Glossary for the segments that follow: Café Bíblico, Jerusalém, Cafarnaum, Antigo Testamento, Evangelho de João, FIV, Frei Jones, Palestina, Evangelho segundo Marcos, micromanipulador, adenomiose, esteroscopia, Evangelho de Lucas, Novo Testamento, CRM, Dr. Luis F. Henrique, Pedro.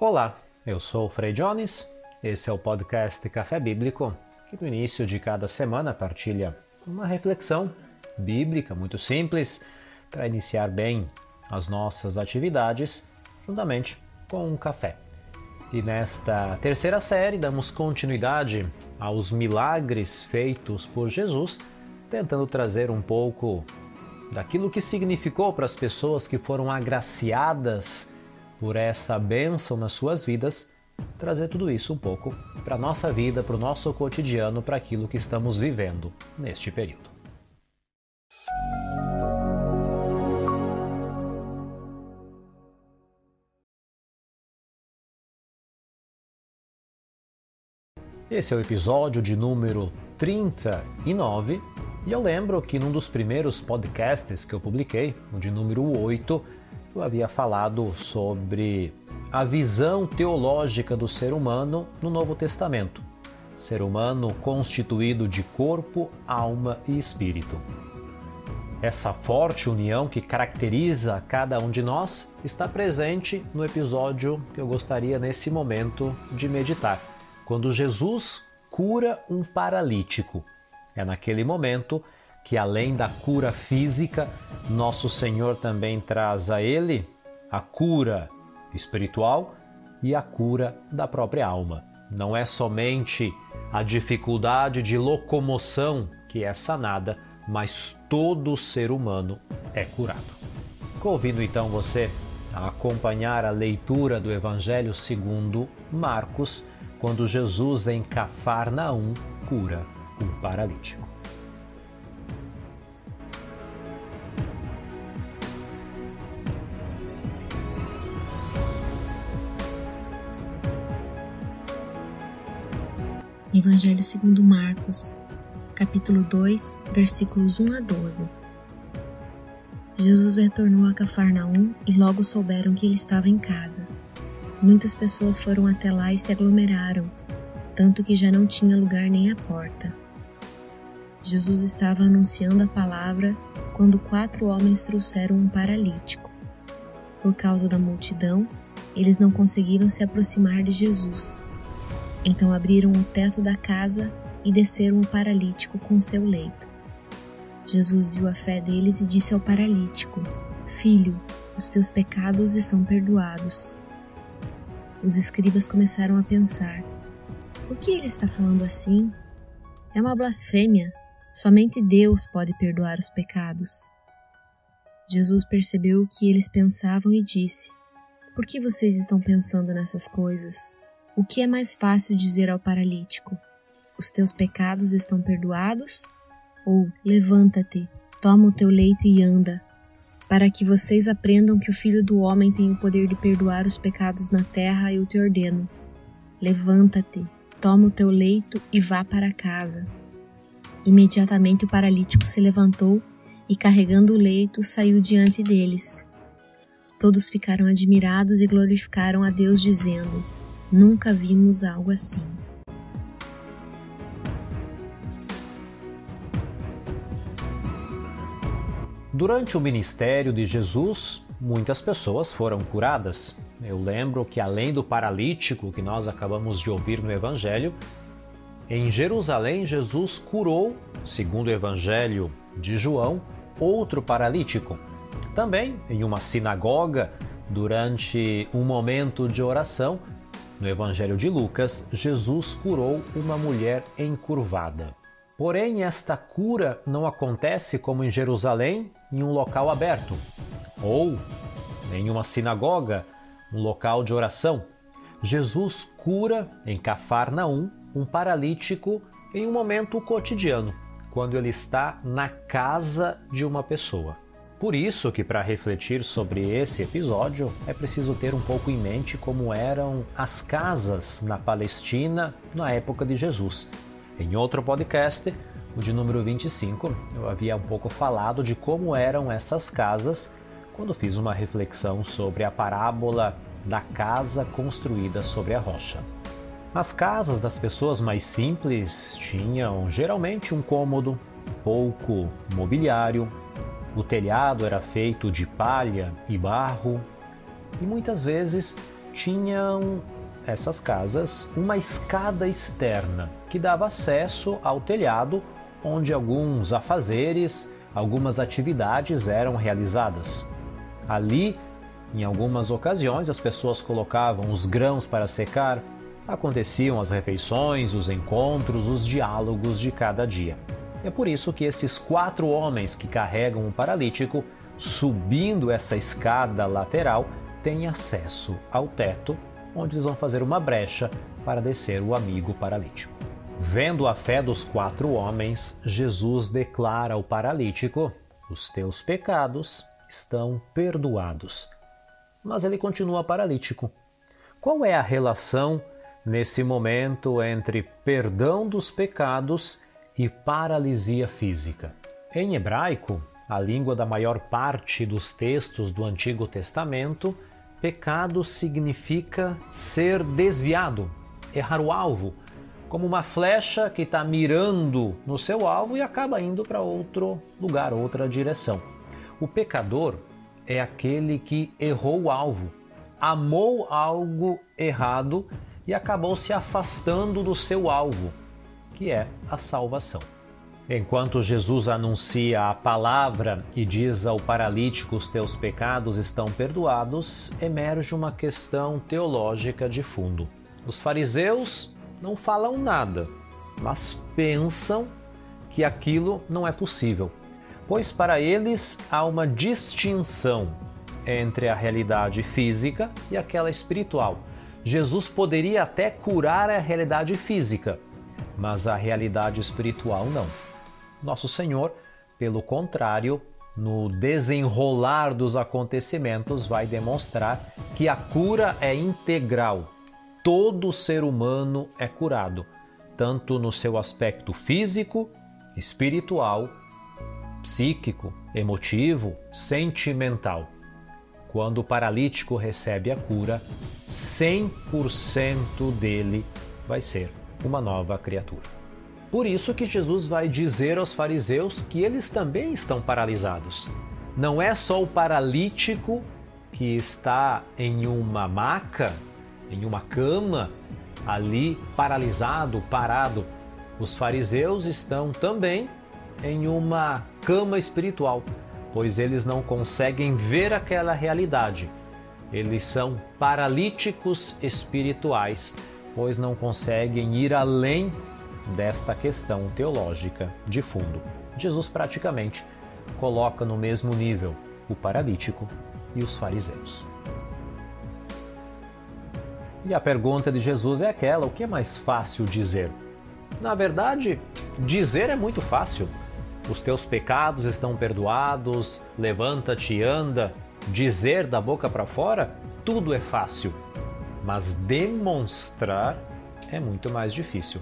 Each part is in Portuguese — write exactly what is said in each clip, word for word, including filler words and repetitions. Olá, eu sou o Frei Jones, esse é o podcast Café Bíblico, que no início de cada semana partilha uma reflexão bíblica muito simples para iniciar bem as nossas atividades, juntamente com um café. E nesta terceira série damos continuidade aos milagres feitos por Jesus, tentando trazer um pouco daquilo que significou para as pessoas que foram agraciadas por essa bênção nas suas vidas, trazer tudo isso um pouco para a nossa vida, para o nosso cotidiano, para aquilo que estamos vivendo neste período. Esse é o episódio de número trinta e nove, e eu lembro que num dos primeiros podcasts que eu publiquei, o de número oito, eu havia falado sobre a visão teológica do ser humano no Novo Testamento. Ser humano constituído de corpo, alma e espírito. Essa forte união que caracteriza cada um de nós está presente no episódio que eu gostaria nesse momento de meditar, quando Jesus cura um paralítico. É naquele momento que, além da cura física, Nosso Senhor também traz a ele a cura espiritual e a cura da própria alma. Não é somente a dificuldade de locomoção que é sanada, mas todo ser humano é curado. Convido então você a acompanhar a leitura do Evangelho segundo Marcos, quando Jesus em Cafarnaum cura um paralítico. Evangelho segundo Marcos, capítulo dois, versículos um a doze. Jesus retornou a Cafarnaum e logo souberam que ele estava em casa. Muitas pessoas foram até lá e se aglomeraram, tanto que já não tinha lugar nem à porta. Jesus estava anunciando a palavra quando quatro homens trouxeram um paralítico. Por causa da multidão, eles não conseguiram se aproximar de Jesus. Então abriram o teto da casa e desceram o paralítico com seu leito. Jesus viu a fé deles e disse ao paralítico: "Filho, os teus pecados estão perdoados." Os escribas começaram a pensar: "Por que ele está falando assim? É uma blasfêmia. Somente Deus pode perdoar os pecados." Jesus percebeu o que eles pensavam e disse: "Por que vocês estão pensando nessas coisas? O que é mais fácil dizer ao paralítico: os teus pecados estão perdoados? Ou levanta-te, toma o teu leito e anda, para que vocês aprendam que o Filho do Homem tem o poder de perdoar os pecados na terra, eu te ordeno. Levanta-te, toma o teu leito e vá para casa." Imediatamente o paralítico se levantou e, carregando o leito, saiu diante deles. Todos ficaram admirados e glorificaram a Deus, dizendo: "Nunca vimos algo assim." Durante o ministério de Jesus, muitas pessoas foram curadas. Eu lembro que, além do paralítico que nós acabamos de ouvir no Evangelho, em Jerusalém Jesus curou, segundo o Evangelho de João, outro paralítico. Também, em uma sinagoga, durante um momento de oração, no Evangelho de Lucas, Jesus curou uma mulher encurvada. Porém, esta cura não acontece como em Jerusalém, em um local aberto, ou em uma sinagoga, um local de oração. Jesus cura em Cafarnaum um paralítico em um momento cotidiano, quando ele está na casa de uma pessoa. Por isso que, para refletir sobre esse episódio, é preciso ter um pouco em mente como eram as casas na Palestina na época de Jesus. Em outro podcast, o de número vinte e cinco, eu havia um pouco falado de como eram essas casas quando fiz uma reflexão sobre a parábola da casa construída sobre a rocha. As casas das pessoas mais simples tinham geralmente um cômodo, pouco mobiliário. O telhado era feito de palha e barro e muitas vezes tinham essas casas uma escada externa que dava acesso ao telhado, onde alguns afazeres, algumas atividades eram realizadas. Ali, em algumas ocasiões, as pessoas colocavam os grãos para secar, aconteciam as refeições, os encontros, os diálogos de cada dia. É por isso que esses quatro homens que carregam o paralítico, subindo essa escada lateral, têm acesso ao teto, onde eles vão fazer uma brecha para descer o amigo paralítico. Vendo a fé dos quatro homens, Jesus declara ao paralítico: os teus pecados estão perdoados. Mas ele continua paralítico. Qual é a relação nesse momento entre perdão dos pecados e paralisia física? Em hebraico, a língua da maior parte dos textos do Antigo Testamento, pecado significa ser desviado, errar o alvo, como uma flecha que está mirando no seu alvo e acaba indo para outro lugar, outra direção. O pecador é aquele que errou o alvo, amou algo errado e acabou se afastando do seu alvo, que é a salvação. Enquanto Jesus anuncia a palavra e diz ao paralítico os teus pecados estão perdoados, emerge uma questão teológica de fundo. Os fariseus não falam nada, mas pensam que aquilo não é possível, pois para eles há uma distinção entre a realidade física e aquela espiritual. Jesus poderia até curar a realidade física, mas a realidade espiritual não. Nosso Senhor, pelo contrário, no desenrolar dos acontecimentos, vai demonstrar que a cura é integral. Todo ser humano é curado, tanto no seu aspecto físico, espiritual, psíquico, emotivo, sentimental. Quando o paralítico recebe a cura, cem por cento dele vai ser uma nova criatura. Por isso que Jesus vai dizer aos fariseus que eles também estão paralisados. Não é só o paralítico que está em uma maca, em uma cama, ali paralisado, parado. Os fariseus estão também em uma cama espiritual, pois eles não conseguem ver aquela realidade. Eles são paralíticos espirituais, pois não conseguem ir além desta questão teológica de fundo. Jesus praticamente coloca no mesmo nível o paralítico e os fariseus. E a pergunta de Jesus é aquela: o que é mais fácil dizer? Na verdade, dizer é muito fácil. Os teus pecados estão perdoados, levanta-te e anda. Dizer da boca para fora, tudo é fácil. Mas demonstrar é muito mais difícil.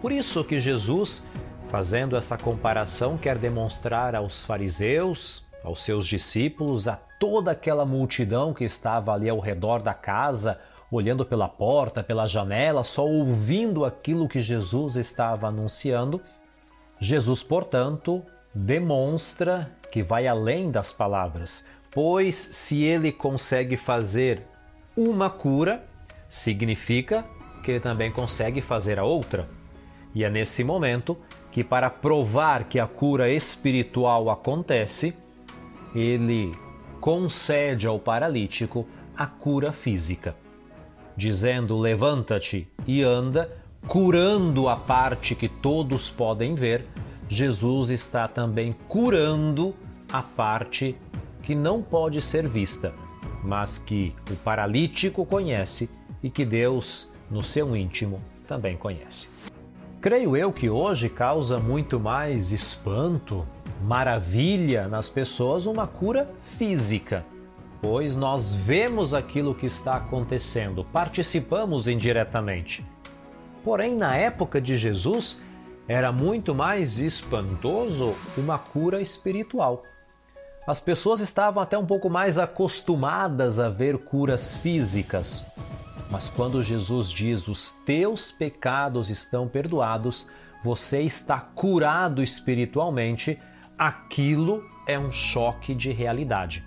Por isso que Jesus, fazendo essa comparação, quer demonstrar aos fariseus, aos seus discípulos, a toda aquela multidão que estava ali ao redor da casa, olhando pela porta, pela janela, só ouvindo aquilo que Jesus estava anunciando. Jesus, portanto, demonstra que vai além das palavras, pois se ele consegue fazer uma cura, significa que ele também consegue fazer a outra. E é nesse momento que, para provar que a cura espiritual acontece, ele concede ao paralítico a cura física, dizendo: levanta-te e anda, curando a parte que todos podem ver. Jesus está também curando a parte que não pode ser vista, mas que o paralítico conhece e que Deus, no seu íntimo, também conhece. Creio eu que hoje causa muito mais espanto, maravilha nas pessoas uma cura física, pois nós vemos aquilo que está acontecendo, participamos indiretamente. Porém, na época de Jesus, era muito mais espantoso uma cura espiritual. As pessoas estavam até um pouco mais acostumadas a ver curas físicas. Mas quando Jesus diz, os teus pecados estão perdoados, você está curado espiritualmente, aquilo é um choque de realidade.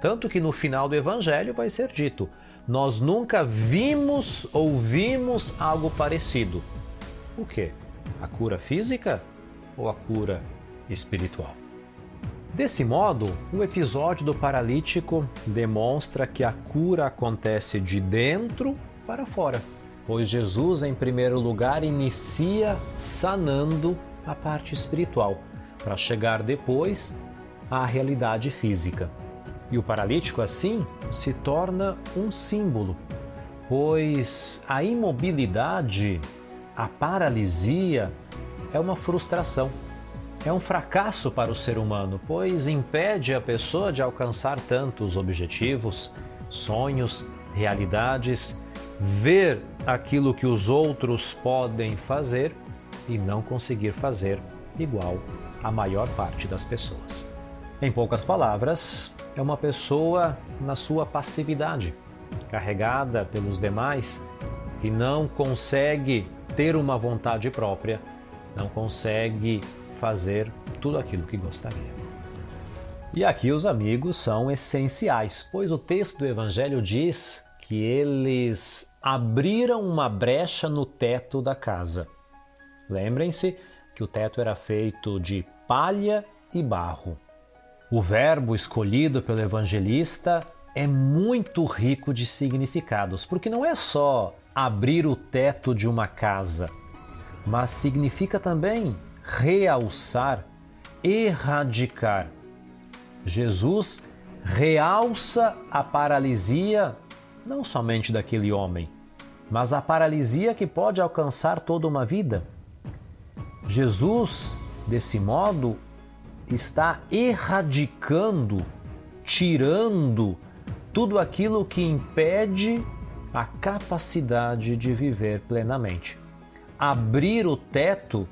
Tanto que no final do Evangelho vai ser dito, Nós nunca vimos ou ouvimos algo parecido. O quê? A cura física ou a cura espiritual? Desse modo, o episódio do paralítico demonstra que a cura acontece de dentro para fora, pois Jesus, em primeiro lugar, inicia sanando a parte espiritual, para chegar depois à realidade física. E o paralítico, assim, se torna um símbolo, pois a imobilidade, a paralisia, é uma frustração. É um fracasso para o ser humano, pois impede a pessoa de alcançar tantos objetivos, sonhos, realidades, ver aquilo que os outros podem fazer e não conseguir fazer igual a maior parte das pessoas. Em poucas palavras, é uma pessoa na sua passividade, carregada pelos demais, que não consegue ter uma vontade própria, não consegue fazer tudo aquilo que gostaria. E aqui os amigos são essenciais, pois o texto do Evangelho diz que eles abriram uma brecha no teto da casa. Lembrem-se que o teto era feito de palha e barro. O verbo escolhido pelo evangelista é muito rico de significados, porque não é só abrir o teto de uma casa, mas significa também realçar, erradicar. Jesus realça a paralisia não somente daquele homem, mas a paralisia que pode alcançar toda uma vida. Jesus, desse modo, está erradicando, tirando tudo aquilo que impede a capacidade de viver plenamente. Abrir o teto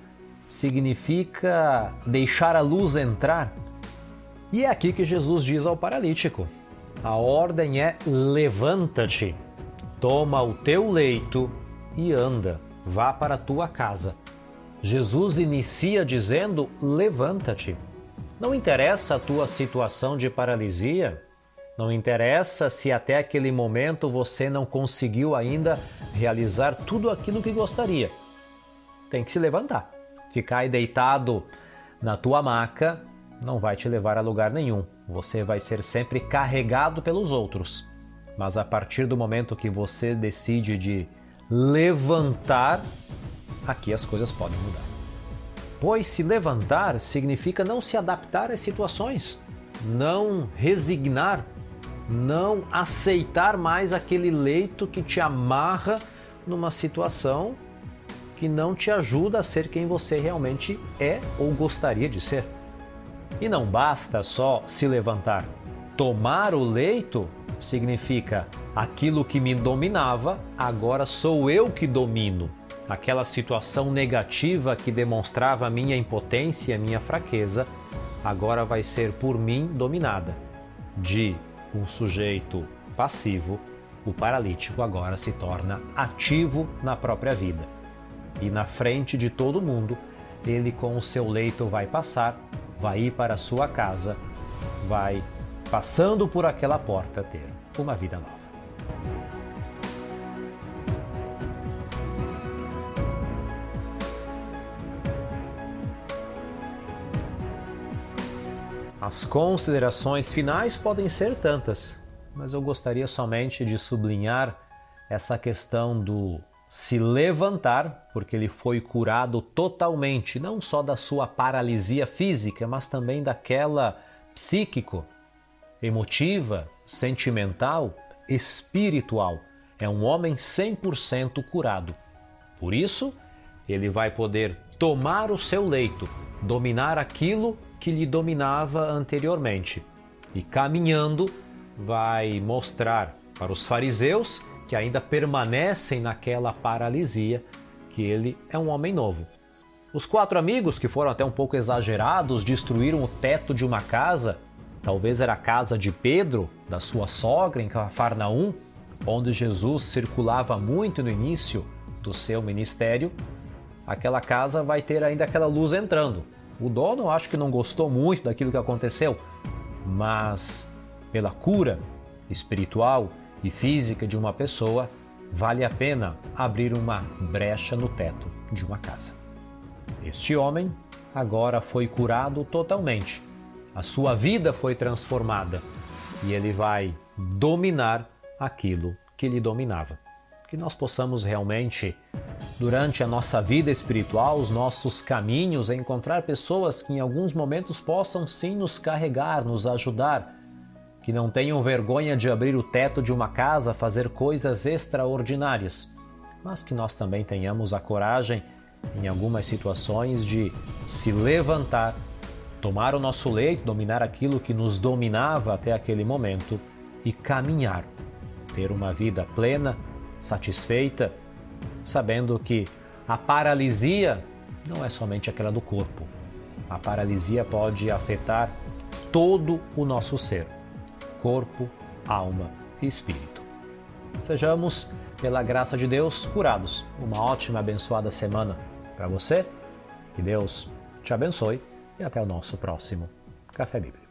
significa deixar a luz entrar. E é aqui que Jesus diz ao paralítico: a ordem é levanta-te, toma o teu leito e anda, vá para a tua casa. Jesus inicia dizendo: levanta-te. Não interessa a tua situação de paralisia, não interessa se até aquele momento você não conseguiu ainda realizar tudo aquilo que gostaria. Tem que se levantar. Ficar aí deitado na tua maca não vai te levar a lugar nenhum. Você vai ser sempre carregado pelos outros. Mas a partir do momento que você decide de levantar, aqui as coisas podem mudar. Pois se levantar significa não se adaptar às situações, não resignar, não aceitar mais aquele leito que te amarra numa situação que não te ajuda a ser quem você realmente é ou gostaria de ser. E não basta só se levantar. Tomar o leito significa aquilo que me dominava, agora sou eu que domino. Aquela situação negativa que demonstrava a minha impotência e a minha fraqueza, agora vai ser por mim dominada. De um sujeito passivo, o paralítico agora se torna ativo na própria vida. E na frente de todo mundo, ele com o seu leito vai passar, vai ir para a sua casa, vai passando por aquela porta ter uma vida nova. As considerações finais podem ser tantas, mas eu gostaria somente de sublinhar essa questão do se levantar, porque ele foi curado totalmente, não só da sua paralisia física, mas também daquela psíquico, emotiva, sentimental, espiritual. É um homem cem por cento curado. Por isso, ele vai poder tomar o seu leito, dominar aquilo que lhe dominava anteriormente. E caminhando, vai mostrar para os fariseus que ainda permanecem naquela paralisia, que ele é um homem novo. Os quatro amigos, que foram até um pouco exagerados, destruíram o teto de uma casa, talvez era a casa de Pedro, da sua sogra, em Cafarnaum, onde Jesus circulava muito no início do seu ministério. Aquela casa vai ter ainda aquela luz entrando. O dono acho que não gostou muito daquilo que aconteceu, mas pela cura espiritual e física de uma pessoa, vale a pena abrir uma brecha no teto de uma casa. Este homem agora foi curado totalmente. A sua vida foi transformada e ele vai dominar aquilo que lhe dominava. Que nós possamos realmente, durante a nossa vida espiritual, os nossos caminhos, encontrar pessoas que em alguns momentos possam sim nos carregar, nos ajudar, que não tenham vergonha de abrir o teto de uma casa, fazer coisas extraordinárias, mas que nós também tenhamos a coragem, em algumas situações, de se levantar, tomar o nosso leito, dominar aquilo que nos dominava até aquele momento e caminhar, ter uma vida plena, satisfeita, sabendo que a paralisia não é somente aquela do corpo. A paralisia pode afetar todo o nosso ser, corpo, alma e espírito. Sejamos, pela graça de Deus, curados. Uma ótima, abençoada semana para você. Que Deus te abençoe e até o nosso próximo Café Bíblico.